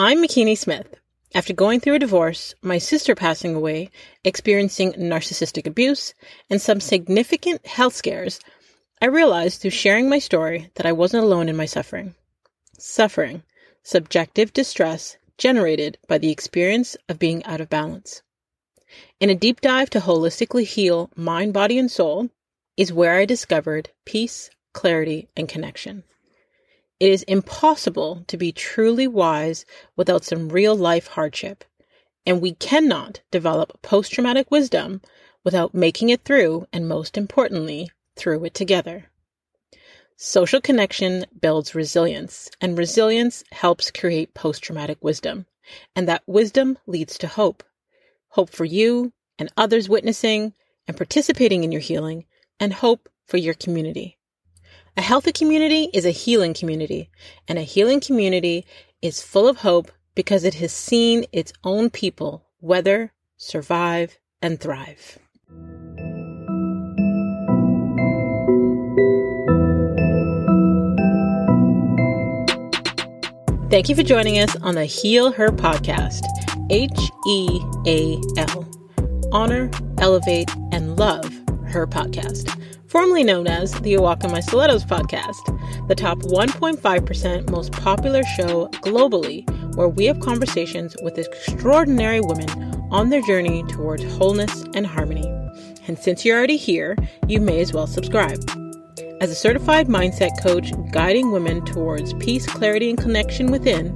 I'm McKinney Smith. After going through a divorce, my sister passing away, experiencing narcissistic abuse, and some significant health scares, I realized through sharing my story that I wasn't alone in my suffering. Suffering, subjective distress generated by the experience of being out of balance. In a deep dive to holistically heal mind, body, and soul is where I discovered peace, clarity, and connection. It is impossible to be truly wise without some real-life hardship, and we cannot develop post-traumatic wisdom without making it through, and most importantly, through it together. Social connection builds resilience, and resilience helps create post-traumatic wisdom, and that wisdom leads to hope. Hope for you and others witnessing and participating in your healing, and hope for your community. A healthy community is a healing community, and a healing community is full of hope because it has seen its own people weather, survive, and thrive. Thank you for joining us on the Heal Her Podcast, HEAL. Honor, elevate, and love her podcast. Formerly known as the A Walk In My Stilettos podcast, the top 1.5% most popular show globally, where we have conversations with extraordinary women on their journey towards wholeness and harmony. And since you're already here, you may as well subscribe. As a certified mindset coach guiding women towards peace, clarity, and connection within,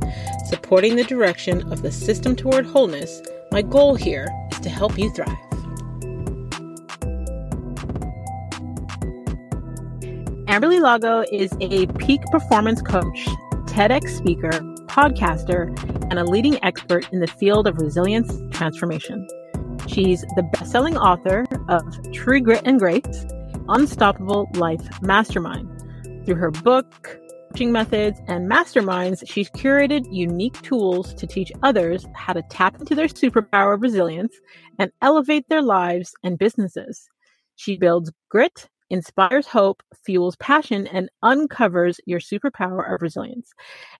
supporting the direction of the system toward wholeness, my goal here is to help you thrive. Amberly Lago is a peak performance coach, TEDx speaker, podcaster, and a leading expert in the field of resilience transformation. She's the best-selling author of True Grit and Grace, Unstoppable Life Mastermind. Through her book, coaching methods, and masterminds, she's curated unique tools to teach others how to tap into their superpower of resilience and elevate their lives and businesses. She builds grit, inspires hope, fuels passion, and uncovers your superpower of resilience.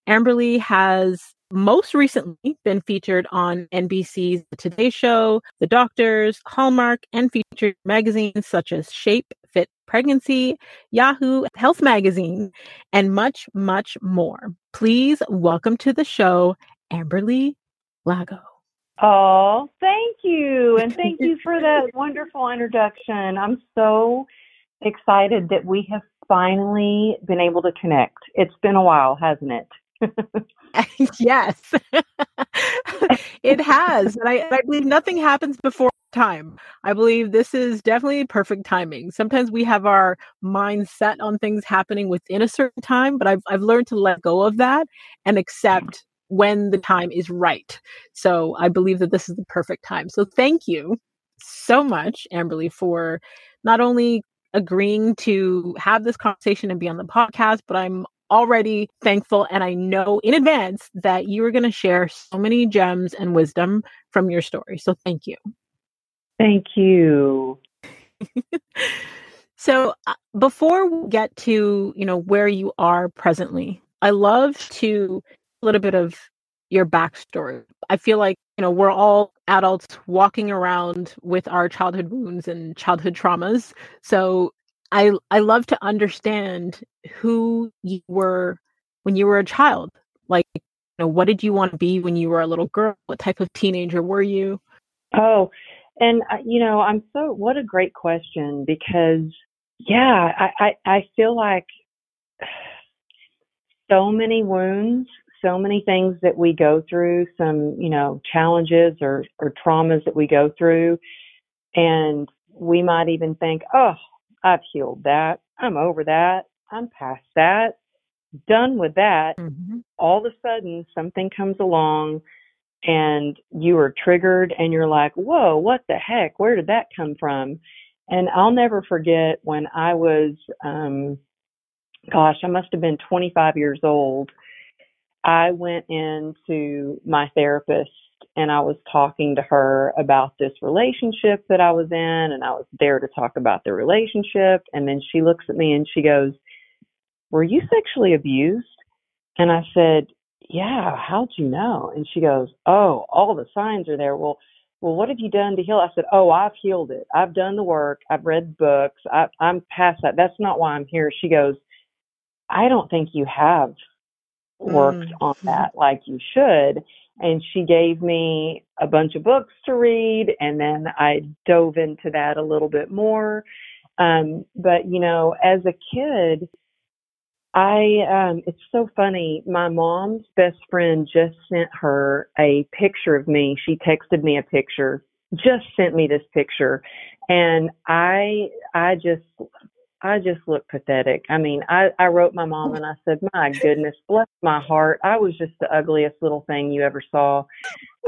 Amberly has most recently been featured on NBC's The Today Show, The Doctors, Hallmark, and featured magazines such as Shape, Fit Pregnancy, Yahoo Health Magazine, and much, much more. Please welcome to the show, Amberly Lago. Oh, thank you. And thank you for that wonderful introduction. I'm so excited that we have finally been able to connect. It's been a while, hasn't it? Yes, it has. And I believe nothing happens before time. I believe this is definitely perfect timing. Sometimes we have our mind set on things happening within a certain time, but I've learned to let go of that and accept when the time is right. So I believe that this is the perfect time. So thank you so much, Amberly, for not only agreeing to have this conversation and be on the podcast, but I'm already thankful. And I know in advance that you are going to share so many gems and wisdom from your story. So thank you. Thank you. So before we get to, where you are presently, I love to a little bit of your backstory. I feel like, we're all adults walking around with our childhood wounds and childhood traumas. So I love to understand who you were when you were a child. Like, what did you want to be when you were a little girl? What type of teenager were you? Oh, and what a great question, because I feel like so many wounds, so many things that we go through, some, challenges or traumas that we go through. And we might even think, oh, I've healed that. I'm over that. I'm past that. Done with that. Mm-hmm. All of a sudden, something comes along and you are triggered and you're like, whoa, what the heck? Where did that come from? And I'll never forget when I was, I must have been 25 years old. I went into my therapist and I was talking to her about this relationship that I was in, and I was there to talk about the relationship. And then she looks at me and she goes, "Were you sexually abused?" And I said, yeah, how'd you know? And she goes, oh, all the signs are there. Well, what have you done to heal? I said, oh, I've healed it. I've done the work. I've read books. I'm past that. That's not why I'm here. She goes, I don't think you have worked on that like you should. And she gave me a bunch of books to read. And then I dove into that a little bit more. But you know, as a kid, it's so funny. My mom's best friend just sent her a picture of me. She texted me a picture, just sent me this picture. And I just looked pathetic. I mean, I wrote my mom and I said, my goodness, bless my heart. I was just the ugliest little thing you ever saw.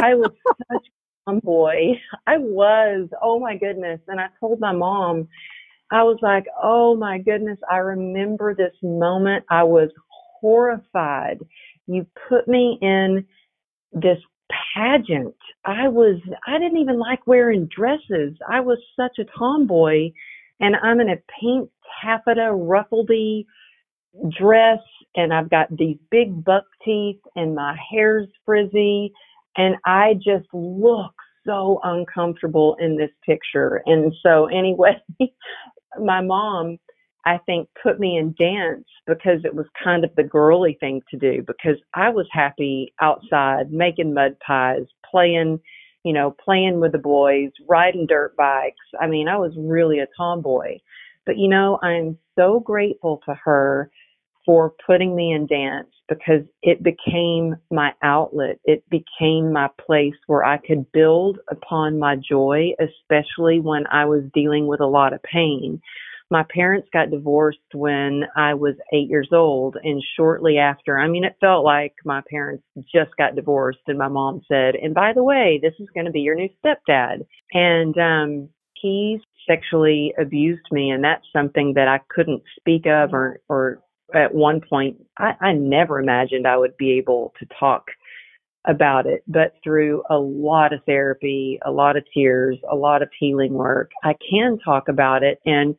I was such a tomboy. I was, oh my goodness. And I told my mom, I was like, oh my goodness, I remember this moment. I was horrified. You put me in this pageant. I didn't even like wearing dresses. I was such a tomboy, and I'm in a pink taffeta ruffledy dress, and I've got these big buck teeth and my hair's frizzy, and I just look so uncomfortable in this picture. And so anyway, my mom, I think, put me in dance because it was kind of the girly thing to do, because I was happy outside making mud pies, playing with the boys, riding dirt bikes. I mean, I was really a tomboy, but you know, I'm so grateful to her for putting me in dance, because it became my outlet. It became my place where I could build upon my joy, especially when I was dealing with a lot of pain. My parents got divorced when I was 8 years old, and shortly after, I mean, it felt like my parents just got divorced, and my mom said, and by the way, this is going to be your new stepdad. And he sexually abused me, and that's something that I couldn't speak of or at one point, I never imagined I would be able to talk about it, but through a lot of therapy, a lot of tears, a lot of healing work, I can talk about it. And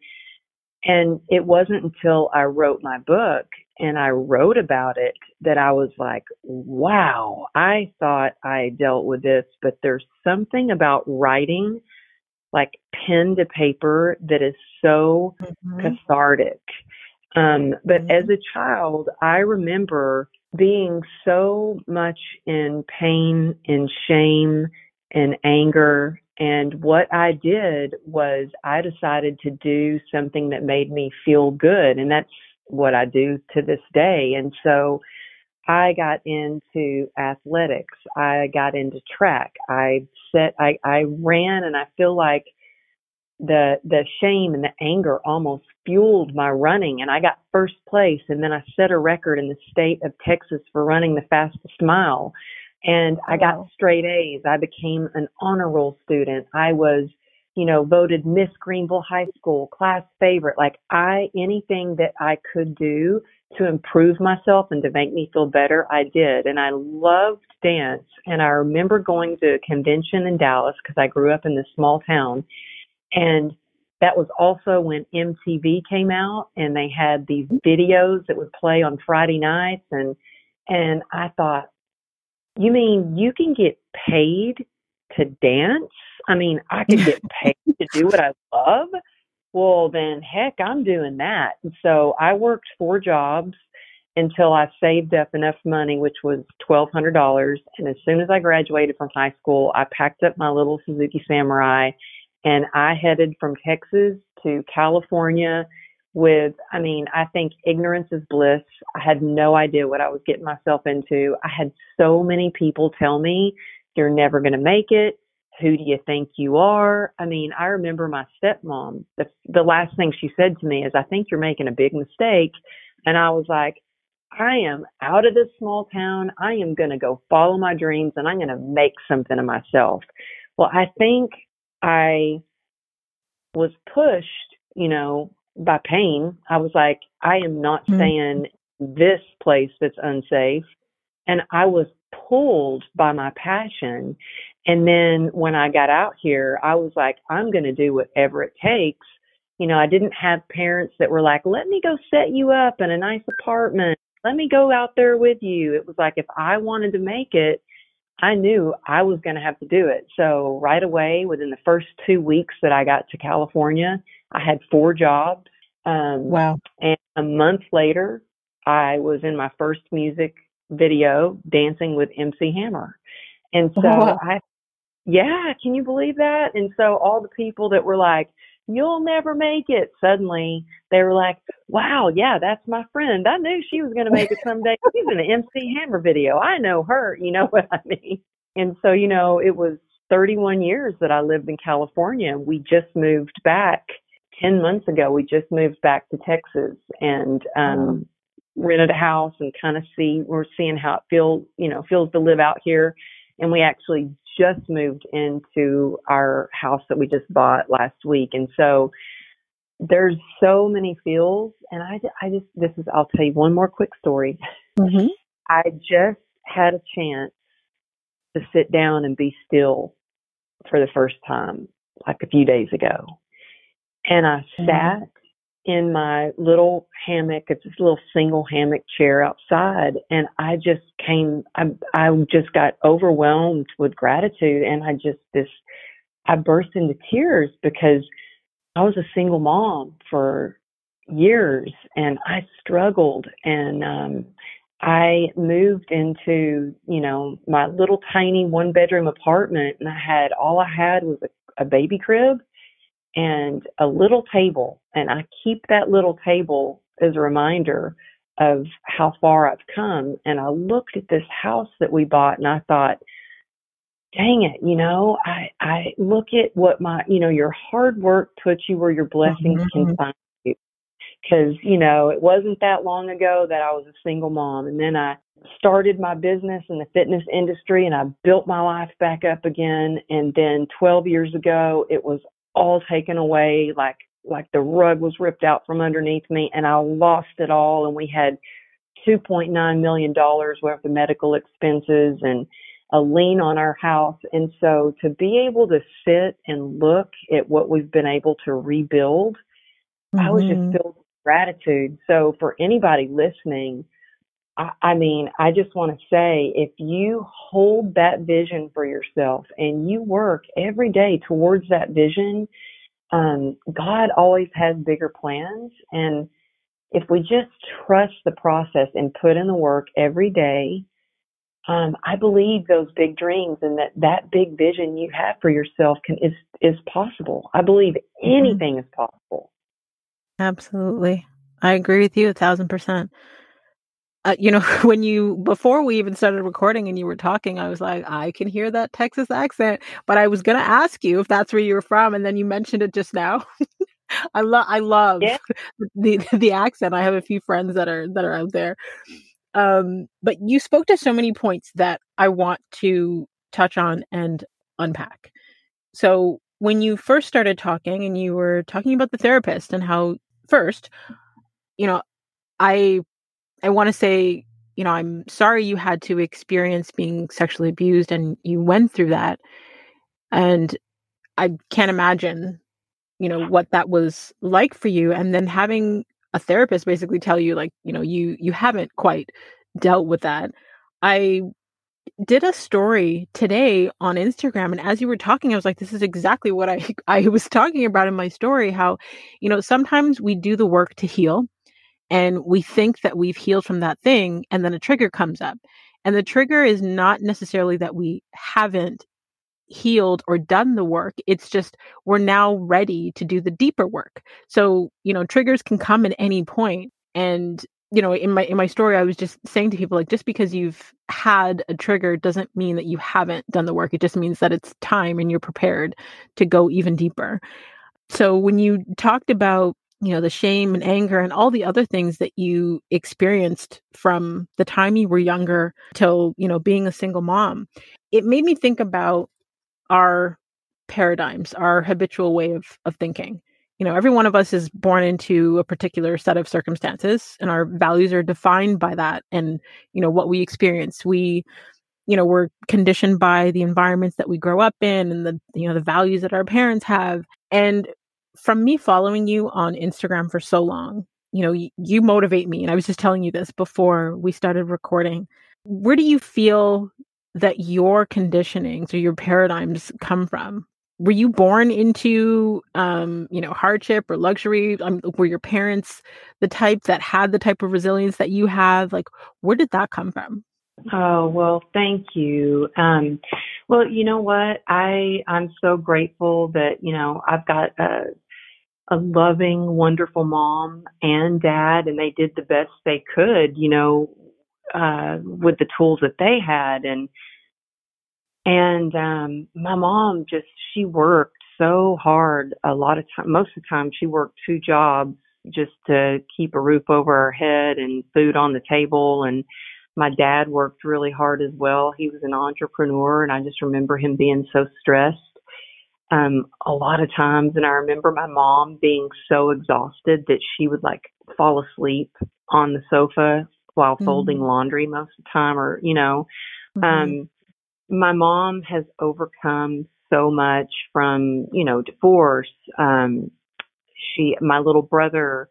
it wasn't until I wrote my book and I wrote about it that I was like, wow, I thought I dealt with this, but there's something about writing, like pen to paper, that is so cathartic. But as a child, I remember being so much in pain and shame and anger. And what I did was I decided to do something that made me feel good. And that's what I do to this day. And so I got into athletics. I got into track. I ran, and I feel like the shame and the anger almost fueled my running, and I got first place. And then I set a record in the state of Texas for running the fastest mile. And I got straight A's. I became an honor roll student. I was, voted Miss Greenville High School, class favorite. Like anything that I could do to improve myself and to make me feel better, I did. And I loved dance. And I remember going to a convention in Dallas, because I grew up in this small town. And that was also when MTV came out, and they had these videos that would play on Friday nights. And I thought, you mean you can get paid to dance? I mean, I can get paid to do what I love? Well, then heck, I'm doing that. And so I worked 4 jobs until I saved up enough money, which was $1,200. And as soon as I graduated from high school, I packed up my little Suzuki Samurai, and I headed from Texas to California with, I think ignorance is bliss. I had no idea what I was getting myself into. I had so many people tell me, you're never going to make it. Who do you think you are? I remember my stepmom, the last thing she said to me is, I think you're making a big mistake. And I was like, I am out of this small town. I am going to go follow my dreams, and I'm going to make something of myself. Well, I think I was pushed, by pain. I was like, I am not staying this place that's unsafe. And I was pulled by my passion. And then when I got out here, I was like, I'm going to do whatever it takes. I didn't have parents that were like, let me go set you up in a nice apartment, let me go out there with you. It was like, if I wanted to make it, I knew I was going to have to do it. So right away, within the first 2 weeks that I got to California, I had 4 jobs. Wow. And a month later, I was in my first music video dancing with MC Hammer. And so can you believe that? And so all the people that were like, you'll never make it, suddenly they were like, wow, yeah, that's my friend. I knew she was going to make it someday. She's in the MC Hammer video. I know her. You know what I mean? And so, you know, it was 31 years that I lived in California. We just moved back 10 months ago. We just moved back to Texas and rented a house and kind of we're seeing how it feels to live out here. And we actually just moved into our house that we just bought last week. And so there's so many feels. And I'll tell you one more quick story. Mm-hmm. I just had a chance to sit down and be still for the first time, like a few days ago. And I sat in my little hammock. It's this little single hammock chair outside. And I just I just got overwhelmed with gratitude. And I burst into tears because I was a single mom for years and I struggled. And I moved into, my little tiny 1-bedroom apartment, and all I had was a baby crib and a little table. And I keep that little table as a reminder of how far I've come. And I looked at this house that we bought and I thought, dang it, I look at what your hard work puts you where your blessings can find you. Because, it wasn't that long ago that I was a single mom. And then I started my business in the fitness industry and I built my life back up again. And then 12 years ago, it was all taken away, like the rug was ripped out from underneath me, and I lost it all. And we had $2.9 million worth of medical expenses and a lien on our house. And so to be able to sit and look at what we've been able to rebuild, I was just filled with gratitude. So for anybody listening, I just want to say, if you hold that vision for yourself and you work every day towards that vision, God always has bigger plans. And if we just trust the process and put in the work every day, I believe those big dreams and that big vision you have for yourself is possible. I believe anything is possible. Absolutely. I agree with you 1,000%. Before we even started recording and you were talking, I was like, I can hear that Texas accent, but I was going to ask you if that's where you were from. And then you mentioned it just now. I love the accent. I have a few friends that are out there. But you spoke to so many points that I want to touch on and unpack. So when you first started talking and you were talking about the therapist and how first, I want to say, I'm sorry you had to experience being sexually abused and you went through that. And I can't imagine, what that was like for you. And then having a therapist basically tell you you haven't quite dealt with that. I did a story today on Instagram. And as you were talking, I was like, this is exactly what I was talking about in my story, how, sometimes we do the work to heal. And we think that we've healed from that thing, and then a trigger comes up. And the trigger is not necessarily that we haven't healed or done the work. It's just we're now ready to do the deeper work. So, triggers can come at any point. And, in my story, I was just saying to people, like, just because you've had a trigger doesn't mean that you haven't done the work. It just means that it's time and you're prepared to go even deeper. So when you talked about the shame and anger and all the other things that you experienced from the time you were younger till, being a single mom, it made me think about our paradigms, our habitual way of thinking. Every one of us is born into a particular set of circumstances and our values are defined by that. And, what we experience, we're conditioned by the environments that we grow up in and the values that our parents have. And from me following you on Instagram for so long, you know, you motivate me. And I was just telling you this before we started recording. Where do you feel that your conditionings or your paradigms come from? Were you born into, you know, hardship or luxury? Were your parents the type that had the type of resilience that you have? Like, where did that come from? Oh, well, thank you. Well, you know what? I'm so grateful that, you know, I've got a loving, wonderful mom and dad, and they did the best they could, you know, with the tools that they had. And my mom just, she worked so hard a lot of time. Most of the time she worked 2 jobs just to keep a roof over her head and food on the table. And my dad worked really hard as well. He was an entrepreneur, and I just remember him being so stressed a lot of times. And I remember my mom being so exhausted that she would like fall asleep on the sofa while folding laundry most of the time, or, you know, my mom has overcome so much from, you know, divorce. My little brother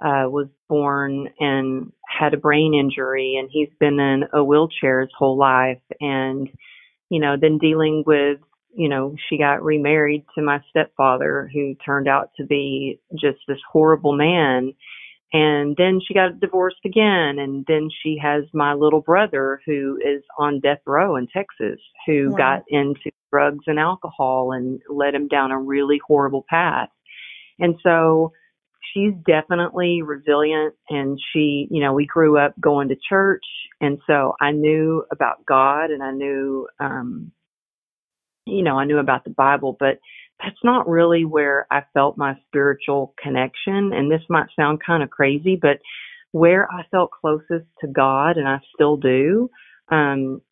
was born and had a brain injury, and he's been in a wheelchair his whole life. And, you know, then dealing with, you know, she got remarried to my stepfather, who turned out to be just this horrible man. And then she got divorced again. And then she has my little brother, who is on death row in Texas, who got into drugs and alcohol and led him down a really horrible path. And so she's definitely resilient. And she, you know, we grew up going to church. And so I knew about God, and I knew, you know, I knew about the Bible, but that's not really where I felt my spiritual connection. And this might sound kind of crazy, but where I felt closest to God, and I still do,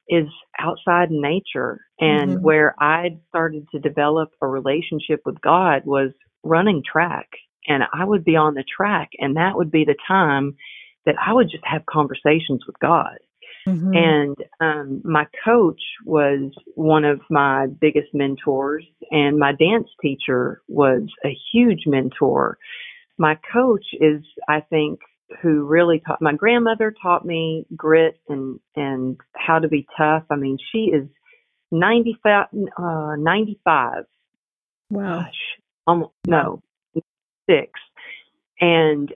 is outside nature. And where I started to develop a relationship with God was running track. And I would be on the track, and that would be the time that I would just have conversations with God. And my coach was one of my biggest mentors, and my dance teacher was a huge mentor. My coach is, I think, who really taught. My grandmother taught me grit and how to be tough. I mean, she is 95. Wow. Gosh, almost, no, 6. And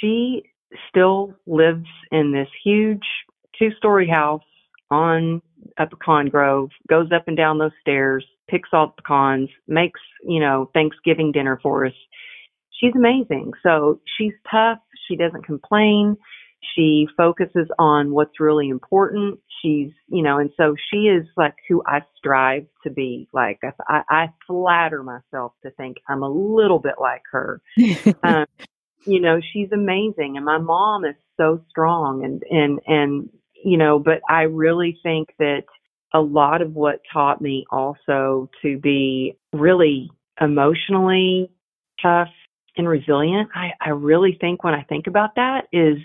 she still lives in this huge 2-story house on a pecan grove, goes up and down those stairs, picks all the pecans, makes, you know, Thanksgiving dinner for us. She's amazing. So she's tough. She doesn't complain. She focuses on what's really important. She's, you know, and so she is like who I strive to be. Like I flatter myself to think I'm a little bit like her. You know, she's amazing. And my mom is so strong and, you know, but I really think that a lot of what taught me also to be really emotionally tough and resilient, I really think when I think about that is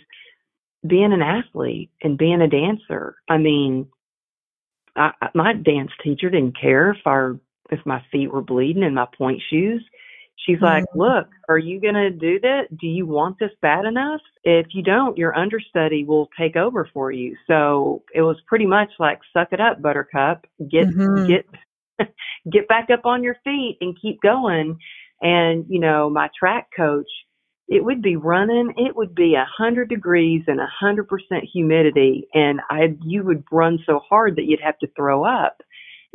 being an athlete and being a dancer. I mean, my dance teacher didn't care if my feet were bleeding in my point shoes. She's like, look, are you going to do that? Do you want this bad enough? If you don't, your understudy will take over for you. So it was pretty much like, suck it up, buttercup, get back up on your feet and keep going. And, you know, my track coach, it would be running. It would be 100 degrees and 100% humidity. And you would run so hard that you'd have to throw up.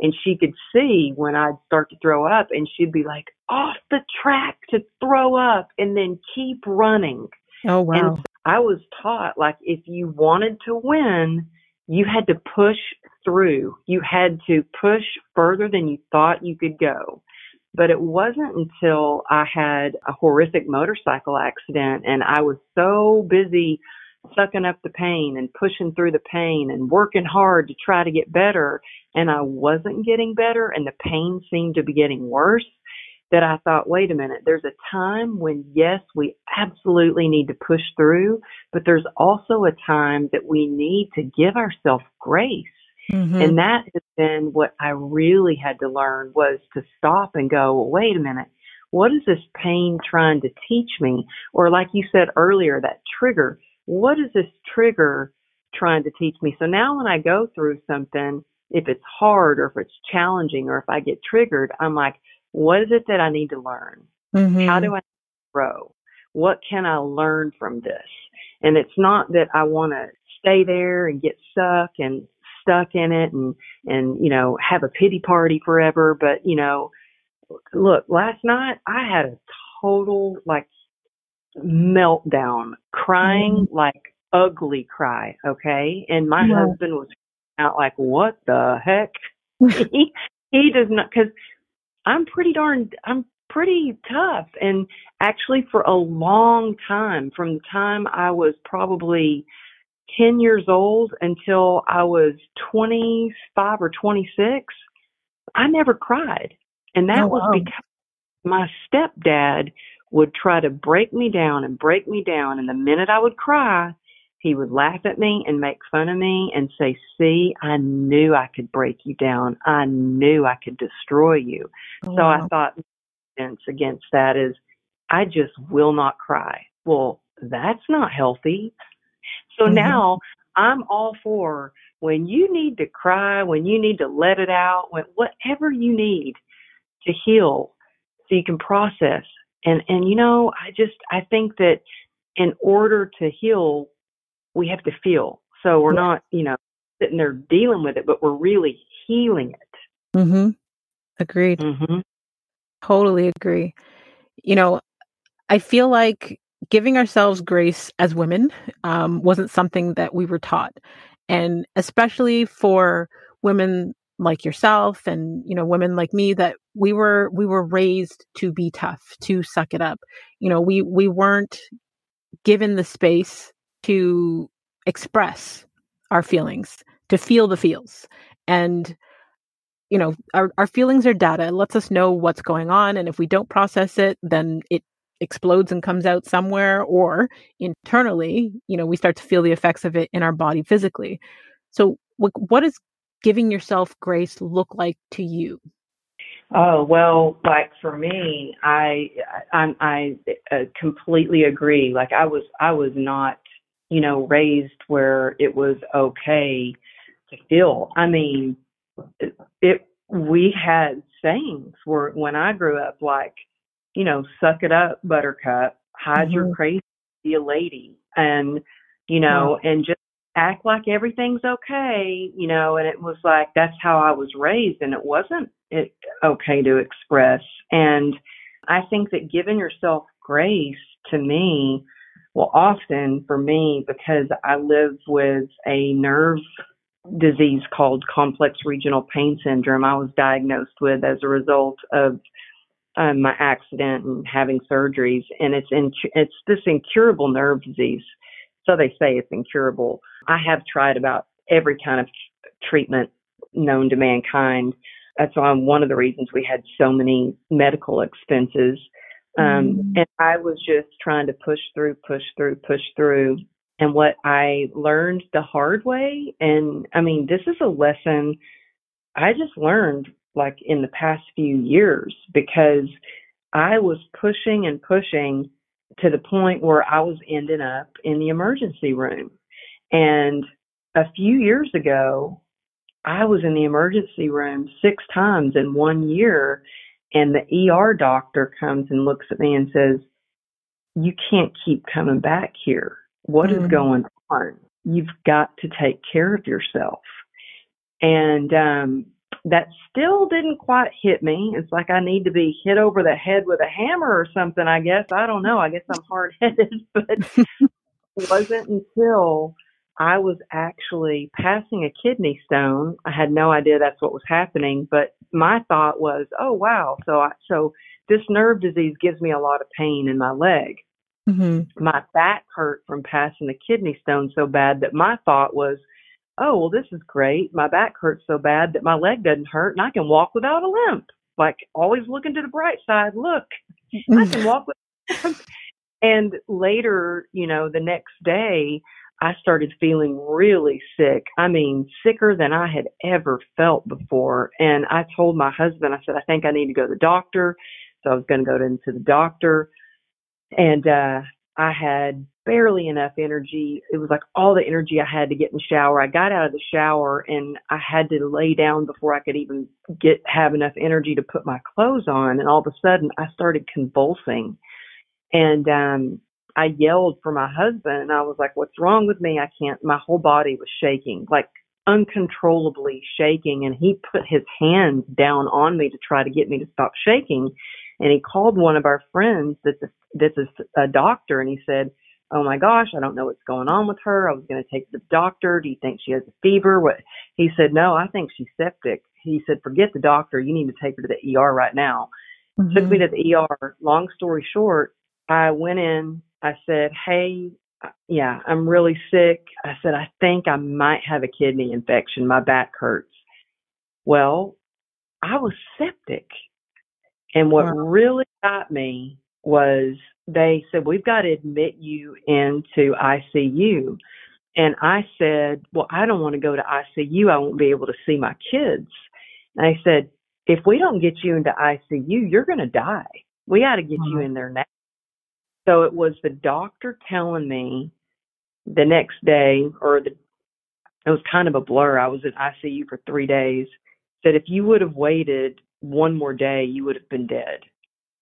And she could see when I'd start to throw up, and she'd be like, off the track to throw up and then keep running. Oh, wow. And so I was taught, like, if you wanted to win, you had to push through. You had to push further than you thought you could go. But it wasn't until I had a horrific motorcycle accident, and I was so busy sucking up the pain and pushing through the pain and working hard to try to get better. And I wasn't getting better, and the pain seemed to be getting worse, that I thought, wait a minute, there's a time when, yes, we absolutely need to push through, but there's also a time that we need to give ourselves grace. And that has been what I really had to learn, was to stop and go, well, wait a minute, What is this pain trying to teach me? Or like you said earlier, that trigger, what is this trigger trying to teach me? So now when I go through something, if it's hard or if it's challenging or if I get triggered, I'm like, what is it that I need to learn? Mm-hmm. How do I grow? What can I learn from this? And it's not that I want to stay there and get stuck in it and, you know, have a pity party forever. But, you know, look, last night I had a total like meltdown, crying, mm-hmm. like ugly cry. Okay. And my yeah. husband was out like, what the heck? he does not, cause I'm pretty tough. And actually for a long time, from the time I was probably 10 years old until I was 25 or 26, I never cried. And that was because my stepdad would try to break me down. And the minute I would cry, he would laugh at me and make fun of me and say, see, I knew I could break you down. I knew I could destroy you. Oh, so I thought against that is I just will not cry. Well, that's not healthy. So mm-hmm. now I'm all for when you need to cry, when you need to let it out, when whatever you need to heal so you can process. And you know, I think that in order to heal, we have to feel. So we're not, you know, sitting there dealing with it, but we're really healing it. Mm-hmm. Agreed. Mm-hmm. Totally agree. You know, I feel like giving ourselves grace as women wasn't something that we were taught. And especially for women like yourself and, you know, women like me, that we were raised to be tough, to suck it up. You know, we weren't given the space to express our feelings, to feel the feels. And you know, our feelings are data. It lets us know what's going on. And if we don't process it, then it explodes and comes out somewhere, or internally, you know, we start to feel the effects of it in our body physically. So what does giving yourself grace look like to you? Oh, well, like for me, I completely agree. Like I was not, you know, raised where it was okay to feel. I mean, we had sayings where when I grew up, like, you know, suck it up, buttercup, hide mm-hmm. your crazy, be a lady, and, you know, mm-hmm. and just act like everything's okay, you know, and it was like, that's how I was raised, and it wasn't okay to express. And I think that giving yourself grace, to me, well, often for me, because I live with a nerve disease called complex regional pain syndrome I was diagnosed with as a result of my accident and having surgeries, and it's this incurable nerve disease. So they say it's incurable. I have tried about every kind of treatment known to mankind. That's one of the reasons we had so many medical expenses. And I was just trying to push through. And what I learned the hard way, and I mean, this is a lesson I just learned like in the past few years, because I was pushing to the point where I was ending up in the emergency room. And a few years ago, I was in the emergency room 6 times in 1 year, and the ER doctor comes and looks at me and says, "You can't keep coming back here. What mm-hmm. is going on? You've got to take care of yourself." And that still didn't quite hit me. It's like I need to be hit over the head with a hammer or something, I guess. I don't know. I guess I'm hard-headed. But it wasn't until I was actually passing a kidney stone. I had no idea that's what was happening. But my thought was, oh, wow. So this nerve disease gives me a lot of pain in my leg. Mm-hmm. My back hurt from passing the kidney stone so bad that my thought was, oh, well, this is great. My back hurts so bad that my leg doesn't hurt and I can walk without a limp. Like always looking to the bright side. Look, I can walk without a limp. And later, you know, the next day, I started feeling really sick. I mean, sicker than I had ever felt before. And I told my husband, I said, I think I need to go to the doctor. So I was going to go into the doctor, and I had barely enough energy. It was like all the energy I had to get in the shower. I got out of the shower and I had to lay down before I could even have enough energy to put my clothes on. And all of a sudden I started convulsing, and I yelled for my husband, and I was like, what's wrong with me? I can't, my whole body was shaking, like uncontrollably shaking. And he put his hands down on me to try to get me to stop shaking. And he called one of our friends that's a doctor, and he said, oh my gosh, I don't know what's going on with her. I was going to take the doctor. Do you think she has a fever? What? He said, no, I think she's septic. He said, forget the doctor. You need to take her to the ER right now. Mm-hmm. Took me to the ER. Long story short, I went in. I said, hey, yeah, I'm really sick. I said, I think I might have a kidney infection. My back hurts. Well, I was septic. And what really got me was they said, we've got to admit you into ICU. And I said, well, I don't want to go to ICU. I won't be able to see my kids. And I said, if we don't get you into ICU, you're going to die. We got to get you in there now. So it was the doctor telling me the next day, or it was kind of a blur. I was in ICU for 3 days. Said, if you would have waited one more day, you would have been dead.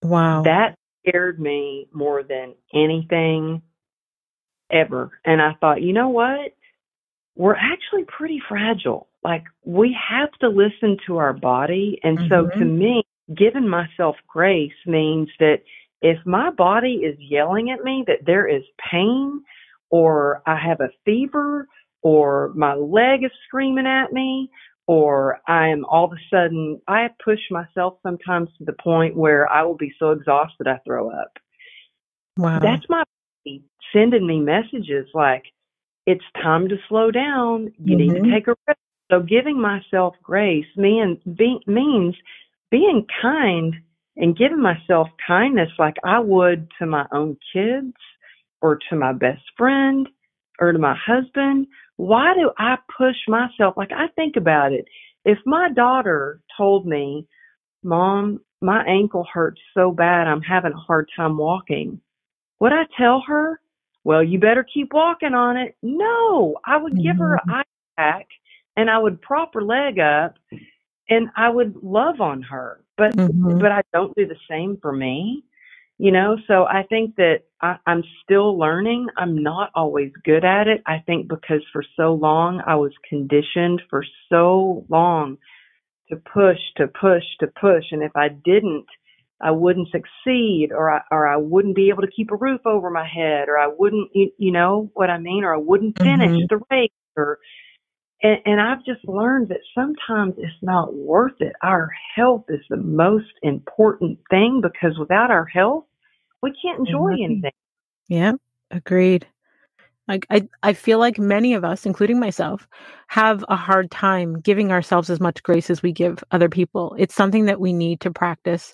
Wow. That scared me more than anything ever. And I thought, you know what? We're actually pretty fragile. Like, we have to listen to our body. And so to me, giving myself grace means that if my body is yelling at me that there is pain, or I have a fever, or my leg is screaming at me, or I am all of a sudden, I push myself sometimes to the point where I will be so exhausted I throw up. Wow. That's my body sending me messages like, it's time to slow down. You need to take a rest. So giving myself grace means being kind and giving myself kindness like I would to my own kids, or to my best friend, or to my husband. Why do I push myself? Like, I think about it. If my daughter told me, Mom, my ankle hurts so bad, I'm having a hard time walking, would I tell her, well, you better keep walking on it? No, I would give her an ice pack, and I would prop her leg up, and I would love on her. But I don't do the same for me. You know, so I think that I'm still learning. I'm not always good at it. I think because for so long I was conditioned for so long to push. And if I didn't, I wouldn't succeed, or I wouldn't be able to keep a roof over my head, or I wouldn't, you know what I mean? Or I wouldn't finish the race, and I've just learned that sometimes it's not worth it. Our health is the most important thing, because without our health, we can't enjoy anything. Yeah, agreed. Like, I feel like many of us, including myself, have a hard time giving ourselves as much grace as we give other people. It's something that we need to practice,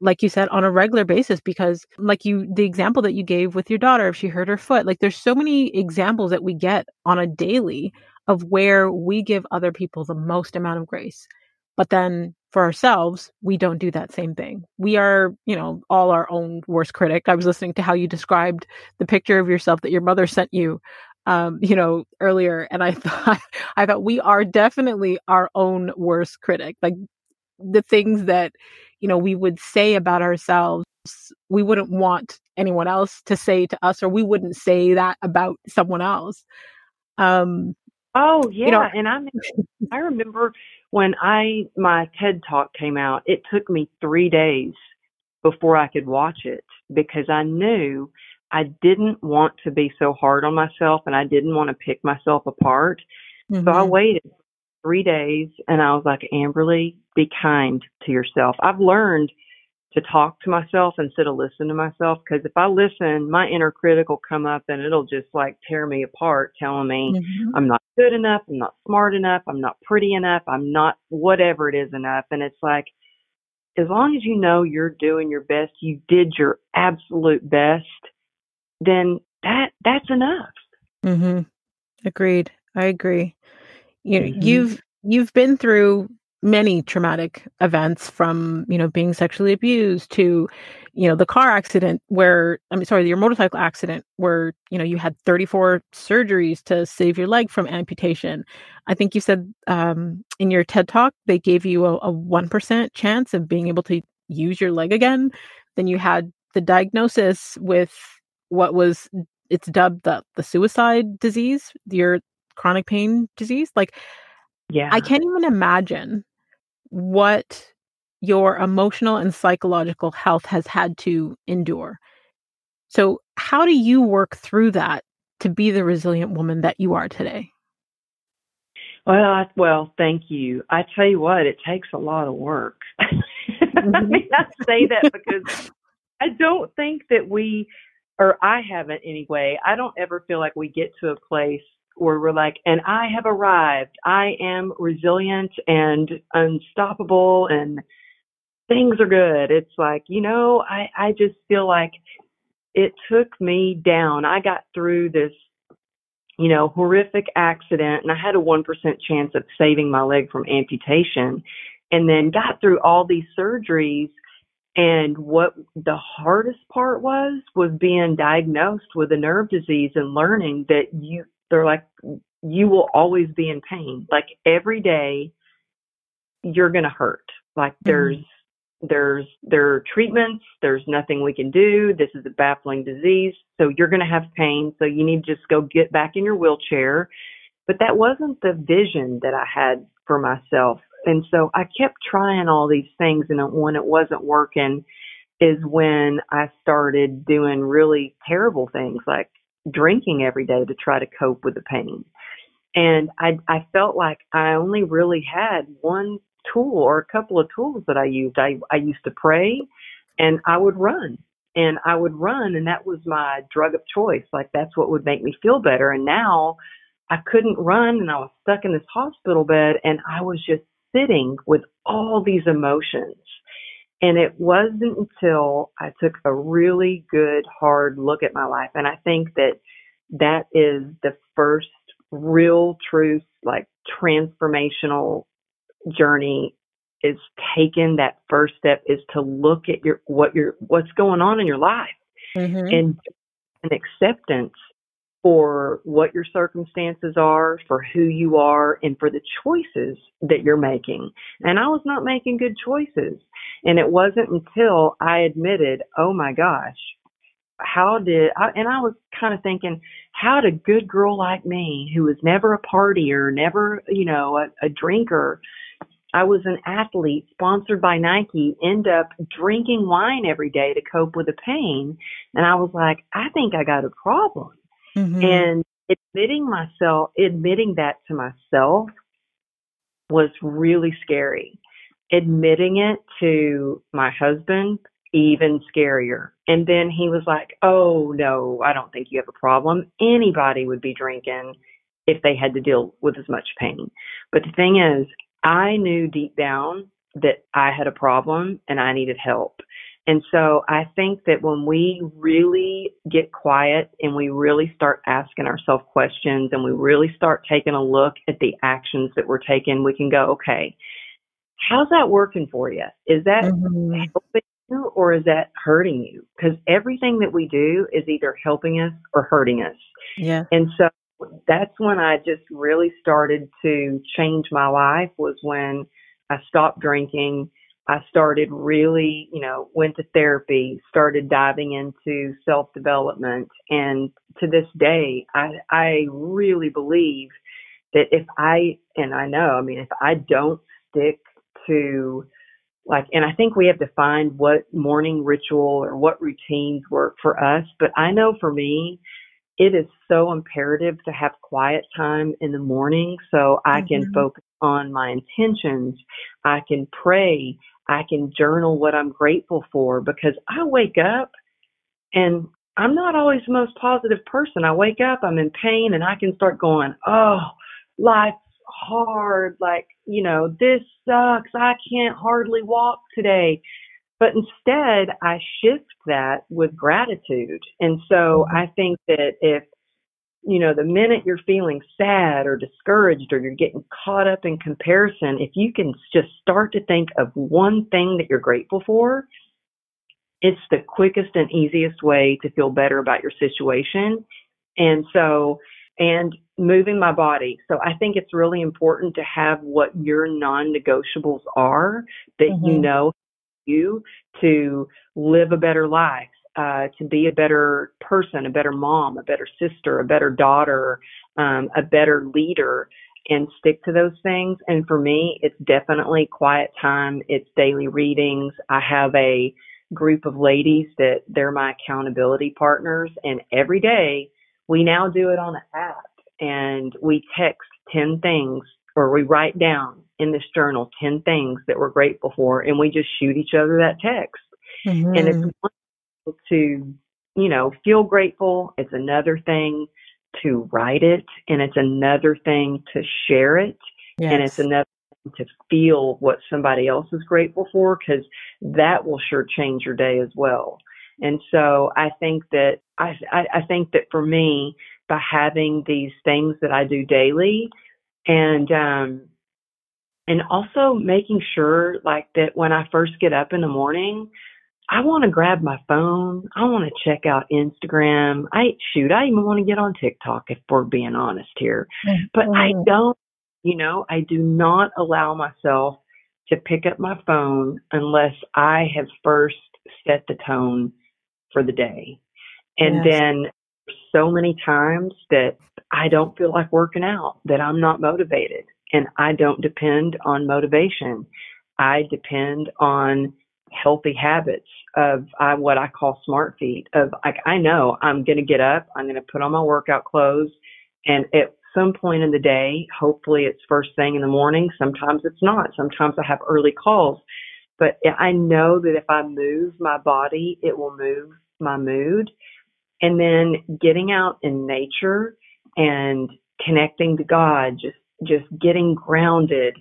like you said, on a regular basis, because the example that you gave with your daughter, if she hurt her foot, like, there's so many examples that we get on a daily of where we give other people the most amount of grace. But then for ourselves, we don't do that same thing. We are, all our own worst critic. I was listening to how you described the picture of yourself that your mother sent you, earlier. And I thought we are definitely our own worst critic. Like, the things that, we would say about ourselves, we wouldn't want anyone else to say to us, or we wouldn't say that about someone else. Oh, yeah. And I remember when my TED Talk came out, it took me 3 days before I could watch it, because I knew I didn't want to be so hard on myself, and I didn't want to pick myself apart. Mm-hmm. So I waited 3 days, and I was like, Amberly, be kind to yourself. I've learned to talk to myself instead of listen to myself, because if I listen, my inner critic will come up and it'll just tear me apart, telling me I'm not good enough, I'm not smart enough, I'm not pretty enough, I'm not whatever it is enough. And it's like, as long as you know you're doing your best, you did your absolute best, then that's enough. Agreed. I agree. You've been through many traumatic events, from, you know, being sexually abused to, you know, the car accident where, your motorcycle accident where, you know, you had 34 surgeries to save your leg from amputation. I think you said in your TED Talk, they gave you a 1% chance of being able to use your leg again. Then you had the diagnosis with what was, it's dubbed the suicide disease, your chronic pain disease. Like, yeah, I can't even imagine what your emotional and psychological health has had to endure. So how do you work through that to be the resilient woman that you are today? Well, thank you. I tell you what, it takes a lot of work. Mm-hmm. I mean, I say that because I don't think that we, or I haven't anyway, I don't ever feel like we get to a place where we're like, and I have arrived, I am resilient and unstoppable and things are good. It's like, you know, I just feel like it took me down. I got through this, you know, horrific accident, and I had a 1% chance of saving my leg from amputation, and then got through all these surgeries. And what the hardest part was being diagnosed with a nerve disease and learning that they're like, you will always be in pain. Like every day you're going to hurt. Like there are treatments. There's nothing we can do. This is a baffling disease. So you're going to have pain. So you need to just go get back in your wheelchair. But that wasn't the vision that I had for myself. And so I kept trying all these things. And when it wasn't working is when I started doing really terrible things like drinking every day to try to cope with the pain. And I felt like I only really had one tool or a couple of tools that I used. I used to pray, and I would run. And that was my drug of choice. Like that's what would make me feel better. And now I couldn't run, and I was stuck in this hospital bed, and I was just sitting with all these emotions. And it wasn't until I took a really good, hard look at my life. And I think that is the first real, true, like transformational journey is taken. That first step is to look at what's going on in your life, mm-hmm. and an acceptance for what your circumstances are, for who you are, and for the choices that you're making. And I was not making good choices. And it wasn't until I admitted, oh my gosh, I was kind of thinking, how did a good girl like me, who was never a partier, never, you know, a drinker, I was an athlete sponsored by Nike, end up drinking wine every day to cope with the pain. And I was like, I think I got a problem. Mm-hmm. And admitting that to myself was really scary. Admitting it to my husband, even scarier. And then he was like, oh no, I don't think you have a problem. Anybody would be drinking if they had to deal with as much pain. But the thing is, I knew deep down that I had a problem and I needed help. And so I think that when we really get quiet and we really start asking ourselves questions and we really start taking a look at the actions that we're taking, we can go, okay, how's that working for you? Is that helping you or is that hurting you? Because everything that we do is either helping us or hurting us. Yeah. And so that's when I just really started to change my life, was when I stopped drinking. I started really, you know, went to therapy, started diving into self-development. And to this day, I really believe that if I don't stick to and I think we have to find what morning ritual or what routines work for us. But I know for me, it is so imperative to have quiet time in the morning so I can focus on my intentions. I can pray. I can journal what I'm grateful for, because I wake up and I'm not always the most positive person. I wake up, I'm in pain, and I can start going, oh, life's hard. Like, you know, this sucks. I can't hardly walk today. But instead, I shift that with gratitude. And so I think that if you know, the minute you're feeling sad or discouraged or you're getting caught up in comparison, if you can just start to think of one thing that you're grateful for, it's the quickest and easiest way to feel better about your situation. And moving my body. So I think it's really important to have what your non-negotiables are that you know you to live a better life, to be a better person, a better mom, a better sister, a better daughter, a better leader, and stick to those things. And for me, it's definitely quiet time. It's daily readings. I have a group of ladies that they're my accountability partners. And every day, we now do it on an app, and we text 10 things, or we write down in this journal 10 things that we're grateful for, and we just shoot each other that text. And it's one thing to, you know, feel grateful. It's another thing to write it, and it's another thing to share it, and it's another thing to feel what somebody else is grateful for, because that will sure change your day as well. And so I think that I think that for me, by having these things that I do daily, and also making sure like that when I first get up in the morning, I want to grab my phone. I want to check out Instagram. I even want to get on TikTok if we're being honest here, but I don't, you know, I do not allow myself to pick up my phone unless I have first set the tone for the day. And then so many times that I don't feel like working out, that I'm not motivated, and I don't depend on motivation. I depend on healthy habits of what I call smart feet, of like, I know I'm going to get up, I'm going to put on my workout clothes. And at some point in the day, hopefully it's first thing in the morning. Sometimes it's not. Sometimes I have early calls, but I know that if I move my body, it will move my mood. And then getting out in nature and connecting to God, just getting grounded,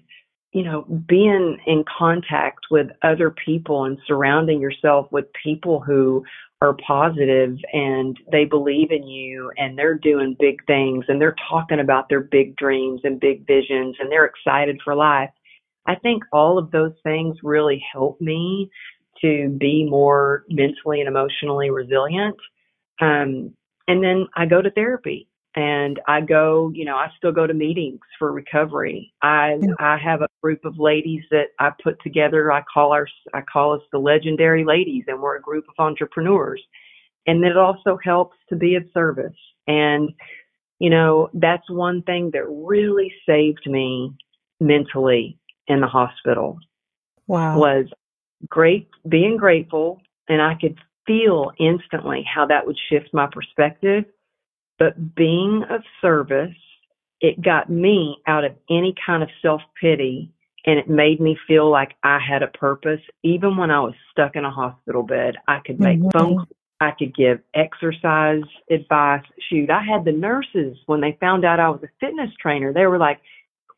you know, being in contact with other people and surrounding yourself with people who are positive and they believe in you and they're doing big things and they're talking about their big dreams and big visions and they're excited for life. I think all of those things really help me to be more mentally and emotionally resilient. And then I go to therapy, and I go, you know, I still go to meetings for recovery. I have a group of ladies that I put together. I call us the legendary ladies, and we're a group of entrepreneurs. And it also helps to be of service. And, you know, that's one thing that really saved me mentally in the hospital. Wow. Was great being grateful, and I could feel instantly how that would shift my perspective. But being of service, it got me out of any kind of self-pity, and it made me feel like I had a purpose. Even when I was stuck in a hospital bed, I could make phone calls. I could give exercise advice. Shoot, I had the nurses, when they found out I was a fitness trainer, they were like,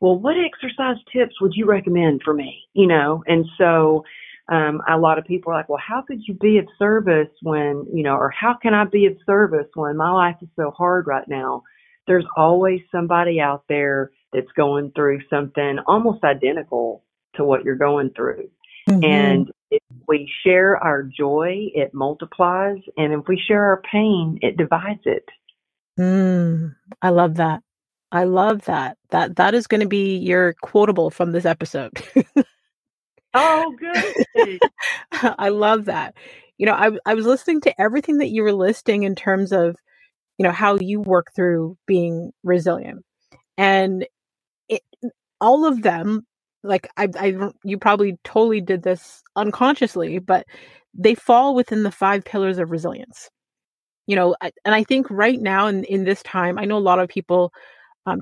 well, what exercise tips would you recommend for me? You know, and so a lot of people are like, well, how could you be of service when, you know, or how can I be of service when my life is so hard right now? There's always somebody out there that's going through something almost identical to what you're going through. And if we share our joy, it multiplies. And if we share our pain, it divides it. I love that. I love that. That is going to be your quotable from this episode. Oh, good. I love that. You know, I was listening to everything that you were listing in terms of, you know, how you work through being resilient, and all of them, like you probably totally did this unconsciously, but they fall within the 5 pillars of resilience. You know, and I think right now in this time, I know a lot of people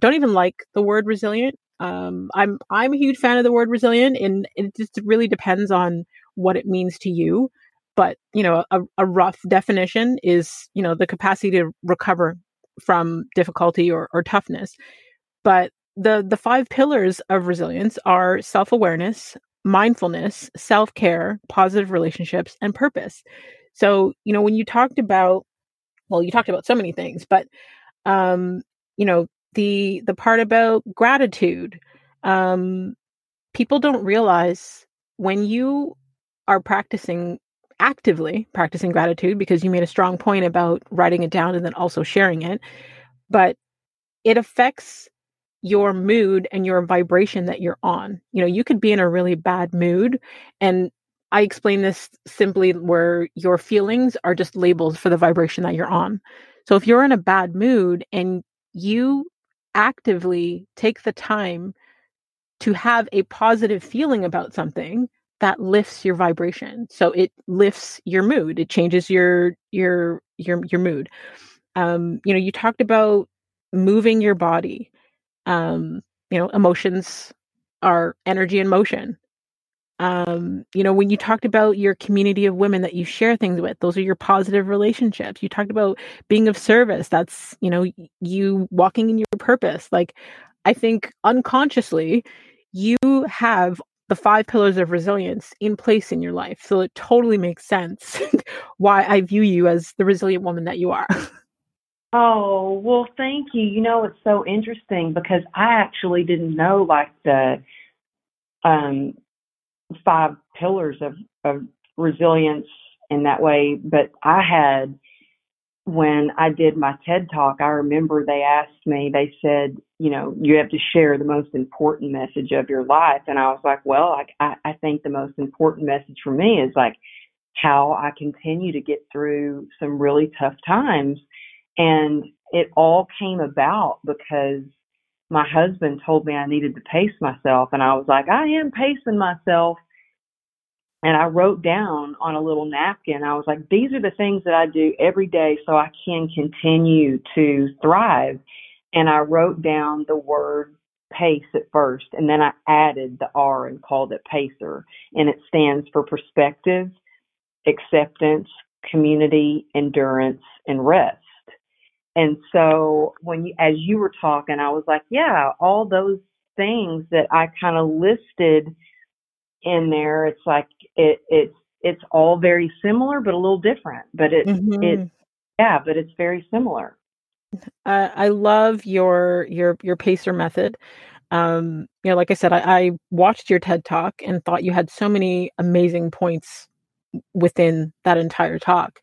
don't even like the word resilient. I'm a huge fan of the word resilient, and it just really depends on what it means to you. But, you know, a rough definition is, you know, the capacity to recover from difficulty or toughness. But the 5 pillars of resilience are self-awareness, mindfulness, self-care, positive relationships, and purpose. So, you know, when you talked about so many things, but the part about gratitude. People don't realize when you are actively practicing gratitude, because you made a strong point about writing it down and then also sharing it, but it affects your mood and your vibration that you're on. You could be in a really bad mood, and I explain this simply where your feelings are just labels for the vibration that you're on. So if you're in a bad mood and you actively take the time to have a positive feeling about something, that lifts your vibration. So it lifts your mood. It changes your mood. You talked about moving your body. Emotions are energy in motion. When you talked about your community of women that you share things with, those are your positive relationships. You talked about being of service. That's, you walking in your purpose. Like, I think unconsciously you have the 5 pillars of resilience in place in your life. So it totally makes sense why I view you as the resilient woman that you are. Oh, well, thank you. It's so interesting because I actually didn't know the 5 pillars of resilience in that way. But when I did my TED Talk, I remember they asked me, they said, you have to share the most important message of your life. And I was like, well, I think the most important message for me is how I continue to get through some really tough times. And it all came about because my husband told me I needed to pace myself. And I was like, I am pacing myself. And I wrote down on a little napkin, I was like, these are the things that I do every day so I can continue to thrive. And I wrote down the word pace at first, and then I added the R and called it PACER. And it stands for perspective, acceptance, community, endurance, and rest. And so as you were talking, I was like, yeah, all those things that I kind of listed in there, it's all very similar, but a little different, but it's very similar. I love your PACER method. Like I said, I watched your TED Talk and thought you had so many amazing points within that entire talk.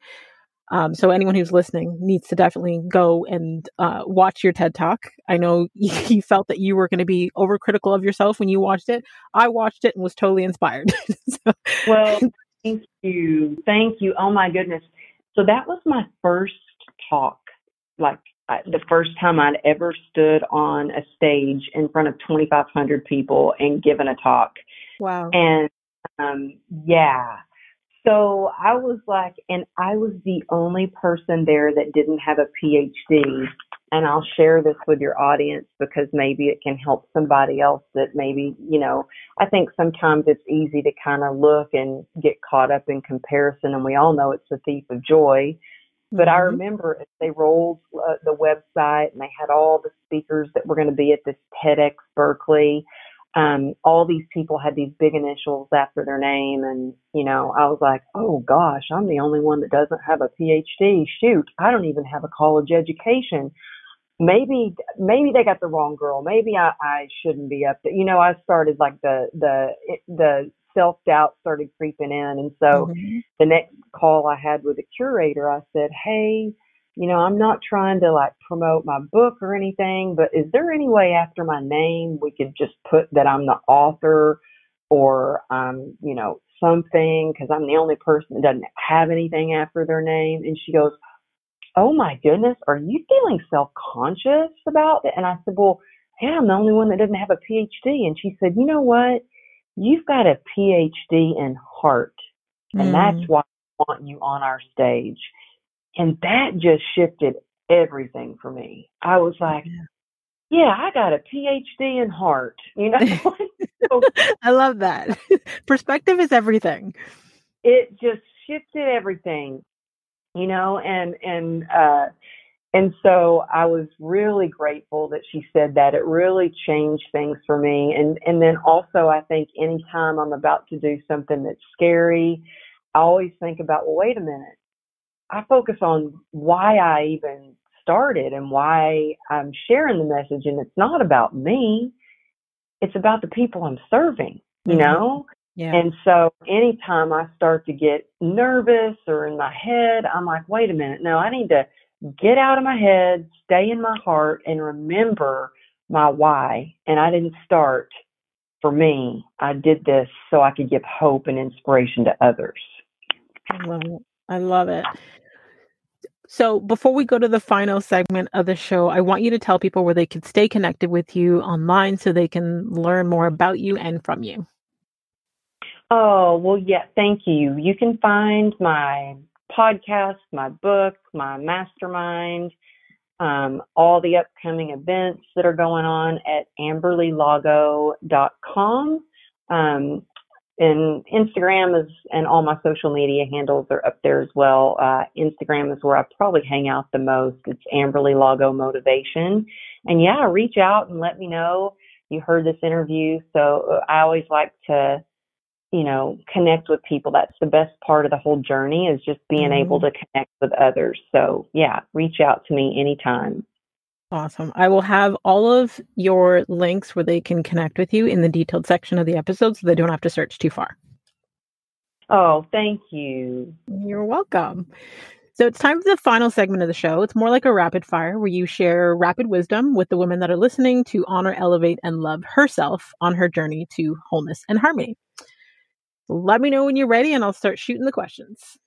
So anyone who's listening needs to definitely go and watch your TED Talk. I know you felt that you were going to be overcritical of yourself when you watched it. I watched it and was totally inspired. Well, thank you. Thank you. Oh, my goodness. So that was my first talk, the first time I'd ever stood on a stage in front of 2,500 people and given a talk. Wow. And yeah. So I was and I was the only person there that didn't have a PhD. And I'll share this with your audience because maybe it can help somebody else that maybe, I think sometimes it's easy to kind of look and get caught up in comparison. And we all know it's the thief of joy. But I remember they rolled the website and they had all the speakers that were going to be at this TEDx Berkeley. All these people had these big initials after their name. And, I was like, oh gosh, I'm the only one that doesn't have a PhD. Shoot, I don't even have a college education. Maybe they got the wrong girl. Maybe I shouldn't be up there. I started the self-doubt started creeping in. And so the next call I had with the curator, I said, hey, I'm not trying to promote my book or anything, but is there any way after my name we could just put that I'm the author or, something, because I'm the only person that doesn't have anything after their name. And she goes, oh my goodness, are you feeling self-conscious about it? And I said, well, yeah, I'm the only one that doesn't have a PhD. And she said, you know what? You've got a PhD in heart, and that's why we want you on our stage. And that just shifted everything for me. I was like, yeah, I got a PhD in heart. I love that. Perspective is everything. It just shifted everything, and so I was really grateful that she said that. It really changed things for me. And then also I think anytime I'm about to do something that's scary, I always think about, well, wait a minute. I focus on why I even started and why I'm sharing the message. And it's not about me. It's about the people I'm serving, you know? Yeah. And so anytime I start to get nervous or in my head, I'm like, wait a minute. No, I need to get out of my head, stay in my heart, and remember my why. And I didn't start for me. I did this so I could give hope and inspiration to others. I love it. I love it. So before we go to the final segment of the show, I want you to tell people where they can stay connected with you online so they can learn more about you and from you. Oh, well, yeah, thank you. You can find my podcast, my book, my mastermind, all the upcoming events that are going on at amberlylago.com. And Instagram is, and all my social media handles are up there as well. Instagram is where I probably hang out the most. It's Amberly Lago Motivation. And yeah, reach out and let me know you heard this interview. So I always like to, you know, connect with people. That's the best part of the whole journey, is just being able to connect with others. So yeah, reach out to me anytime. Awesome. I will have all of your links where they can connect with you in the detailed section of the episode so they don't have to search too far. Oh, thank you. You're welcome. So it's time for the final segment of the show. It's more like a rapid fire where you share rapid wisdom with the women that are listening to honor, elevate, and love herself on her journey to wholeness and harmony. Let me know when you're ready and I'll start shooting the questions.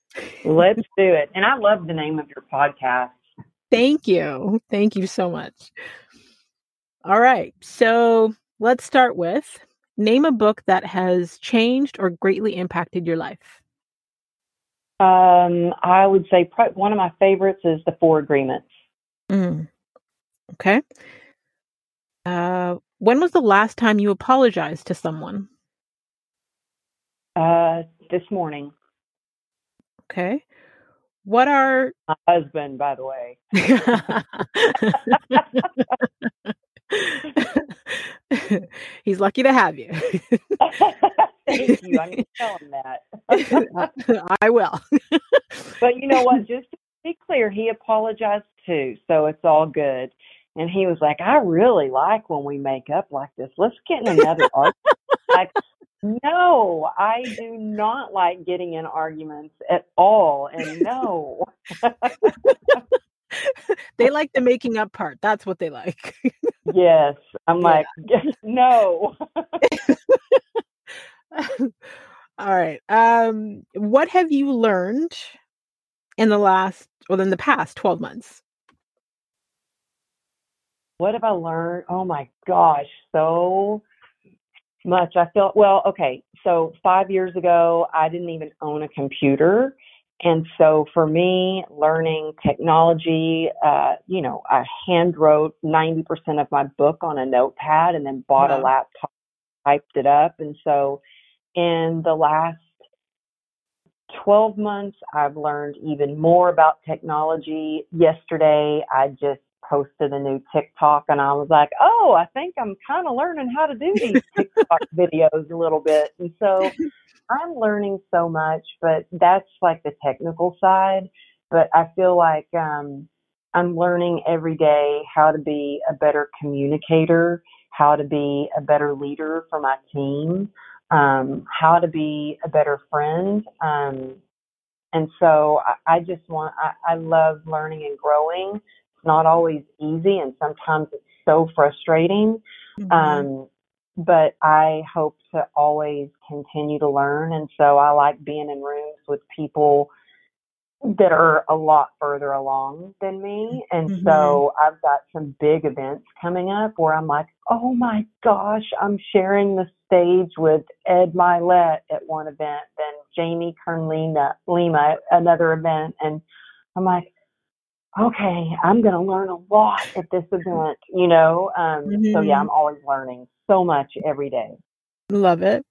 Let's do it. And I love the name of your podcast. Thank you. Thank you so much. All right. So let's start with, name a book that has changed or greatly impacted your life. I would say one of my favorites is The Four Agreements. Okay. When was the last time you apologized to someone? This morning. Okay. What are... My husband, by the way. He's lucky to have you. Thank you. I'm going to tell him that. I will. But you know what? Just to be clear, he apologized too, so it's all good. And he was like, I really like when we make up like this. Let's get in another argument. Like, no, I do not like getting in arguments at all. And no. They like the making up part. That's what they like. Yes. I'm like, no. All right. What have you learned in the past 12 months? What have I learned? Oh my gosh. So much. I feel, well, okay. So 5 years ago, I didn't even own a computer. And so for me, learning technology, I handwrote 90% of my book on a notepad and then bought a laptop, typed it up. And so in the last 12 months, I've learned even more about technology. Yesterday, I just posted a new TikTok and I was like, oh, I think I'm kind of learning how to do these TikTok videos a little bit. And so I'm learning so much, but that's like the technical side. But I feel like I'm learning every day how to be a better communicator, how to be a better leader for my team, how to be a better friend. And so I love learning and growing. It's not always easy, and sometimes it's so frustrating. But I hope to always continue to learn. And so I like being in rooms with people that are a lot further along than me. And so I've got some big events coming up where I'm like, oh my gosh, I'm sharing the stage with Ed Mylett at one event, then Jamie Kern Lima at another event. And I'm like, okay, I'm going to learn a lot at this event, you know? So yeah, I'm always learning so much every day. Love it.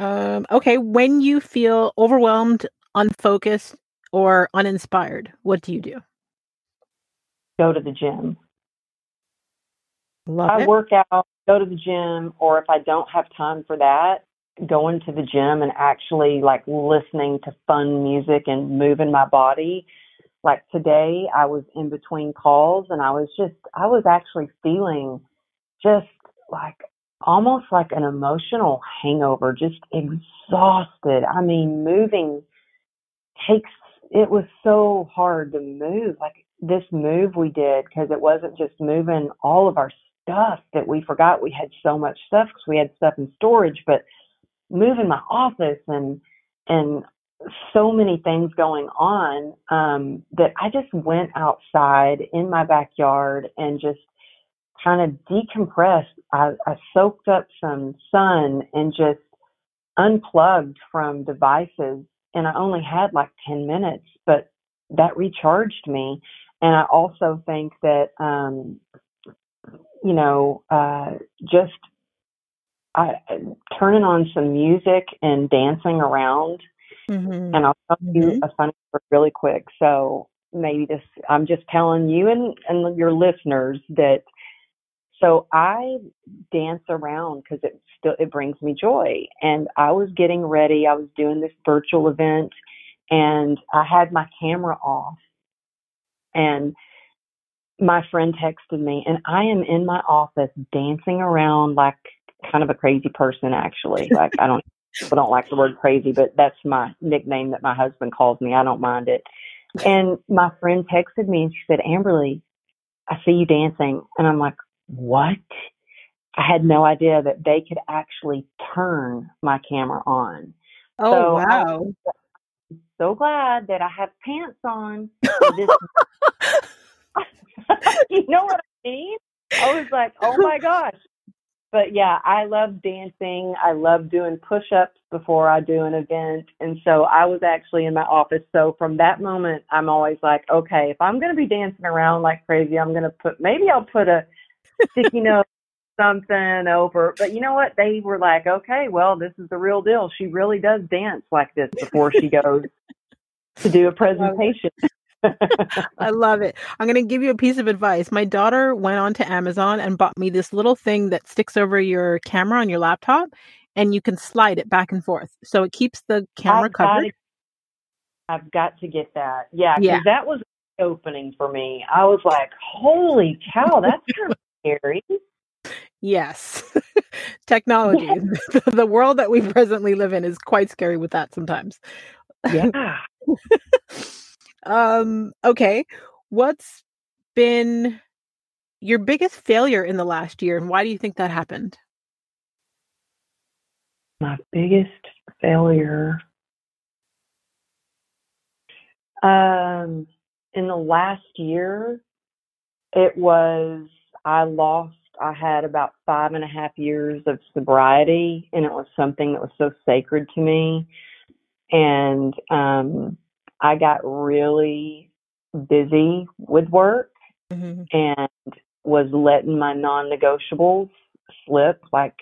Okay. When you feel overwhelmed, unfocused, or uninspired, what do you do? Go to the gym. I work out, go to the gym, or if I don't have time for that, going to the gym and actually like listening to fun music and moving my body. Like today, I was in between calls and I was actually feeling just like almost like an emotional hangover, just exhausted. I mean, moving it was so hard to move. Like this move we did, because it wasn't just moving all of our stuff that we forgot. We had so much stuff because we had stuff in storage, but moving my office and so many things going on, that I just went outside in my backyard and just kind of decompressed. I soaked up some sun and just unplugged from devices. And I only had like 10 minutes, but that recharged me. And I also think that, just turning on some music and dancing around. Mm-hmm. And I'll tell you a funny story really quick. So maybe I'm just telling you and your listeners that, so I dance around because it brings me joy. And I was getting ready. I was doing this virtual event and I had my camera off, and my friend texted me, and I am in my office dancing around like kind of a crazy person, actually. Like I don't like the word crazy, but that's my nickname that my husband calls me. I don't mind it. And my friend texted me and she said, Amberly, I see you dancing. And I'm like, what? I had no idea that they could actually turn my camera on. Oh, so wow. I'm so glad that I have pants on. You know what I mean? I was like, oh my gosh. But yeah, I love dancing. I love doing push-ups before I do an event. And so I was actually in my office. So from that moment, I'm always like, okay, if I'm going to be dancing around like crazy, I'm going to maybe I'll put a sticky note, something over. But you know what? They were like, okay, well, this is the real deal. She really does dance like this before she goes to do a presentation. I love it. I'm going to give you a piece of advice. My daughter went on to Amazon and bought me this little thing that sticks over your camera on your laptop, and you can slide it back and forth. So it keeps the camera covered. I've got to get that. Yeah, because that was opening for me. I was like, holy cow, that's kind of scary. Yes. Technology. The world that we presently live in is quite scary with that sometimes. Yeah. Okay. What's been your biggest failure in the last year, and why do you think that happened? My biggest failure in the last year, it was I had about 5.5 years of sobriety, and it was something that was so sacred to me. And I got really busy with work and was letting my non-negotiables slip, like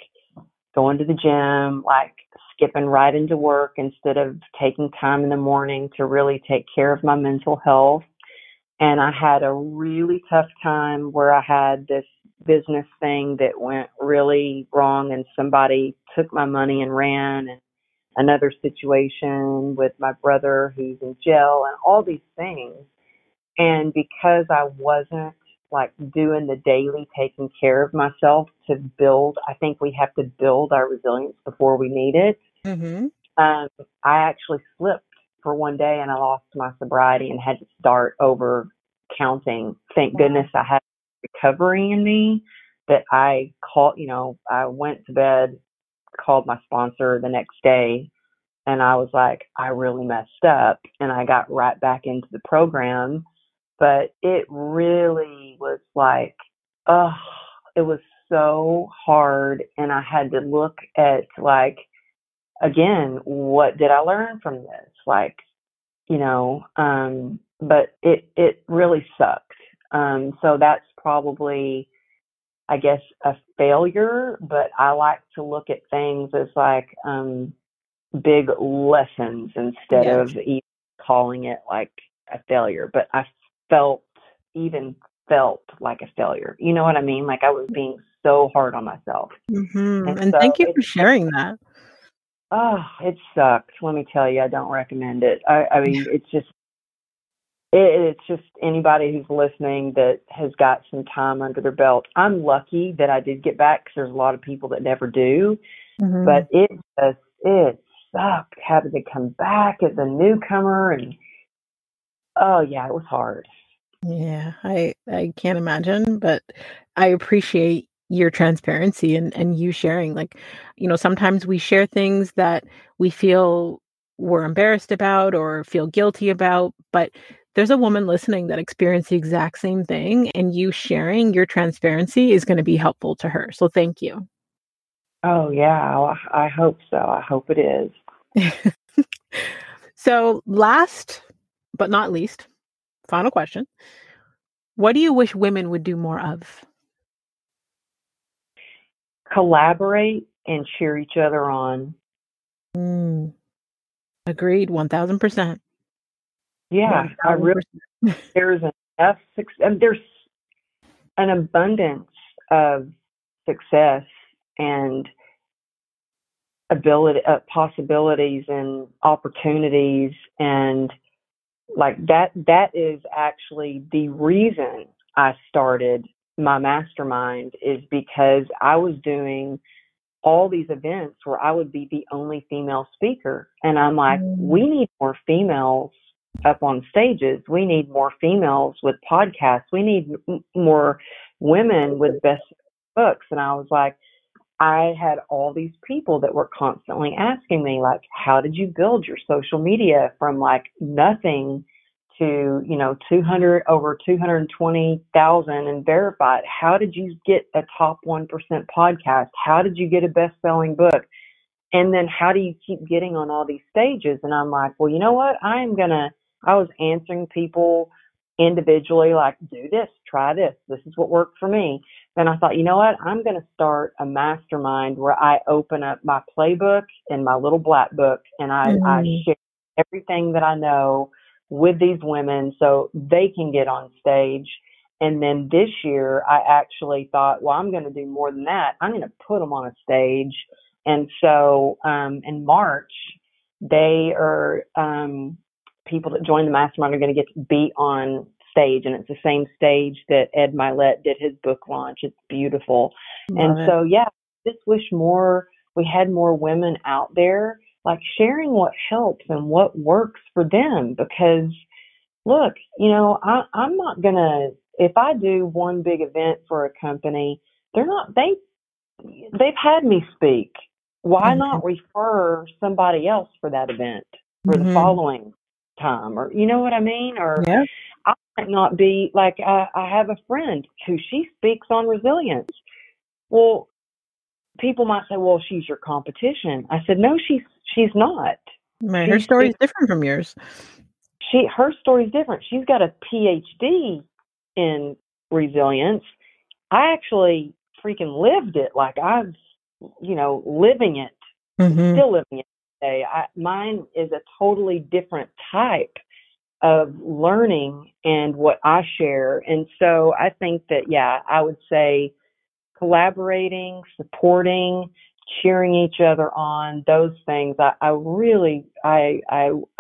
going to the gym, like skipping right into work instead of taking time in the morning to really take care of my mental health. And I had a really tough time where I had this business thing that went really wrong, and somebody took my money and ran, and another situation with my brother who's in jail, and all these things. And because I wasn't like doing the daily taking care of myself to build, I think we have to build our resilience before we need it. I actually slipped for one day and I lost my sobriety and had to start over counting. Thank goodness I had recovery in me that I called, I went to bed, called my sponsor the next day, and I was like, I really messed up, and I got right back into the program. But it really was like, it was so hard. And I had to look at like, again, what did I learn from this? Like, but it really sucked. So that's probably, I guess, a failure, but I like to look at things as like big lessons instead of even calling it like a failure. But I felt like a failure. You know what I mean? Like I was being so hard on myself. And so thank you for sharing that. Oh, it sucked. Let me tell you, I don't recommend it. I mean, it's just it's just anybody who's listening that has got some time under their belt. I'm lucky that I did get back because there's a lot of people that never do. Mm-hmm. But it sucked having to come back as a newcomer. And oh, yeah, it was hard. Yeah, I can't imagine. But I appreciate your transparency and you sharing. Like, you know, sometimes we share things that we feel we're embarrassed about or feel guilty about. But there's a woman listening that experienced the exact same thing, and you sharing your transparency is going to be helpful to her. So thank you. Oh, yeah. I hope so. I hope it is. So last but not least, final question. What do you wish women would do more of? Collaborate and cheer each other on. Agreed. 1,000%. Yeah, I really, there's enough success, and there's an abundance of success and ability, possibilities and opportunities, and like that. That is actually the reason I started my mastermind, is because I was doing all these events where I would be the only female speaker, and I'm like, we need more females up on stages. We need more females with podcasts. We need more women with best books. And I was like, I had all these people that were constantly asking me, like, how did you build your social media from like nothing to, you know, 220,000 and verified? How did you get a top 1% podcast? How did you get a best-selling book? And then how do you keep getting on all these stages? And I'm like, well, you know what? I was answering people individually, like, do this, try this. This is what worked for me. Then I thought, you know what? I'm going to start a mastermind where I open up my playbook and my little black book, and I share everything that I know with these women so they can get on stage. And then this year I actually thought, well, I'm going to do more than that. I'm going to put them on a stage. And so in March, they are people that join the mastermind are going to get to be on stage. And it's the same stage that Ed Mylett did his book launch. It's beautiful. So, yeah, I just wish we had more women out there, like sharing what helps and what works for them. Because, look, you know, I'm not going to, if I do one big event for a company, they've had me speak. Why not refer somebody else for that event for the following time? Or, you know what I mean? Or I might not be like, I have a friend who she speaks on resilience. Well, people might say, well, she's your competition. I said, no, she's not. Man, her story is different from yours. Her story is different. She's got a PhD in resilience. I actually freaking lived it. Like I'm, you know, living it, still living it today. Mine is a totally different type of learning and what I share. And so I think that, yeah, I would say collaborating, supporting, cheering each other on, those things. I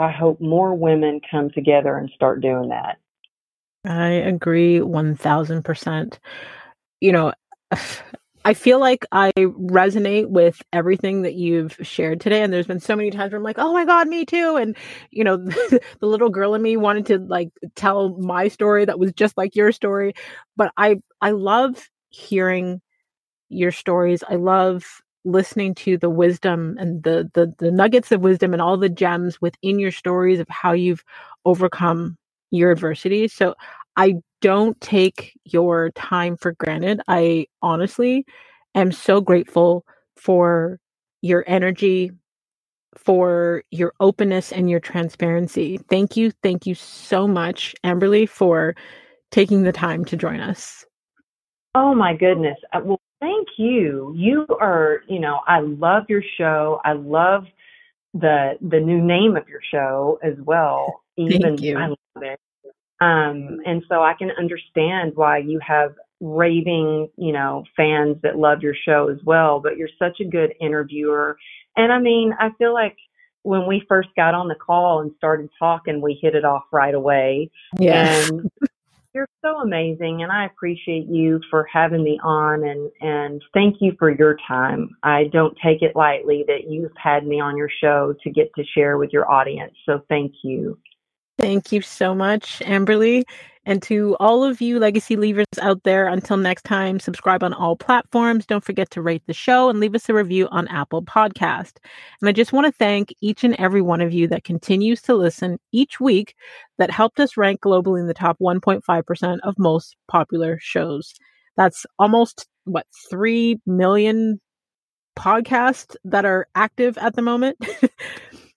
hope more women come together and start doing that. I agree 1,000%. You know, I feel like I resonate with everything that you've shared today. And there's been so many times where I'm like, oh my God, me too. And, you know, the little girl in me wanted to like tell my story that was just like your story. But I love hearing your stories. I love listening to the wisdom and the nuggets of wisdom and all the gems within your stories of how you've overcome your adversity. So I don't take your time for granted. I honestly am so grateful for your energy, for your openness and your transparency. Thank you. Thank you so much, Amberly, for taking the time to join us. Oh my goodness. Well, thank you. You are, you know, I love your show. I love the new name of your show as well. Thank you. I love it. And so I can understand why you have raving, you know, fans that love your show as well, but you're such a good interviewer. And I mean, I feel like when we first got on the call and started talking, we hit it off right away. Yes. And you're so amazing, and I appreciate you for having me on, and thank you for your time. I don't take it lightly that you've had me on your show to get to share with your audience, so thank you. Thank you so much, Amberly. And to all of you legacy leavers out there, until next time, subscribe on all platforms. Don't forget to rate the show and leave us a review on Apple Podcast. And I just want to thank each and every one of you that continues to listen each week, that helped us rank globally in the top 1.5% of most popular shows. That's almost, 3 million podcasts that are active at the moment.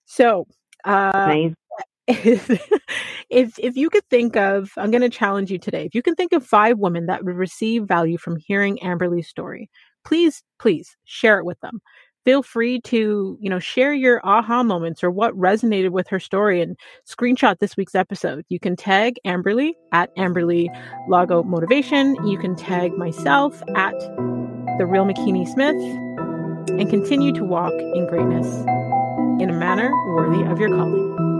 So, nice. If you could think of, I'm going to challenge you today. If you can think of 5 women that would receive value from hearing Amberly's story, please share it with them. Feel free to, share your aha moments or what resonated with her story and screenshot this week's episode. You can tag Amberly at Amberly Lago Motivation. You can tag myself at The Real McKinney Smith, and continue to walk in greatness in a manner worthy of your calling.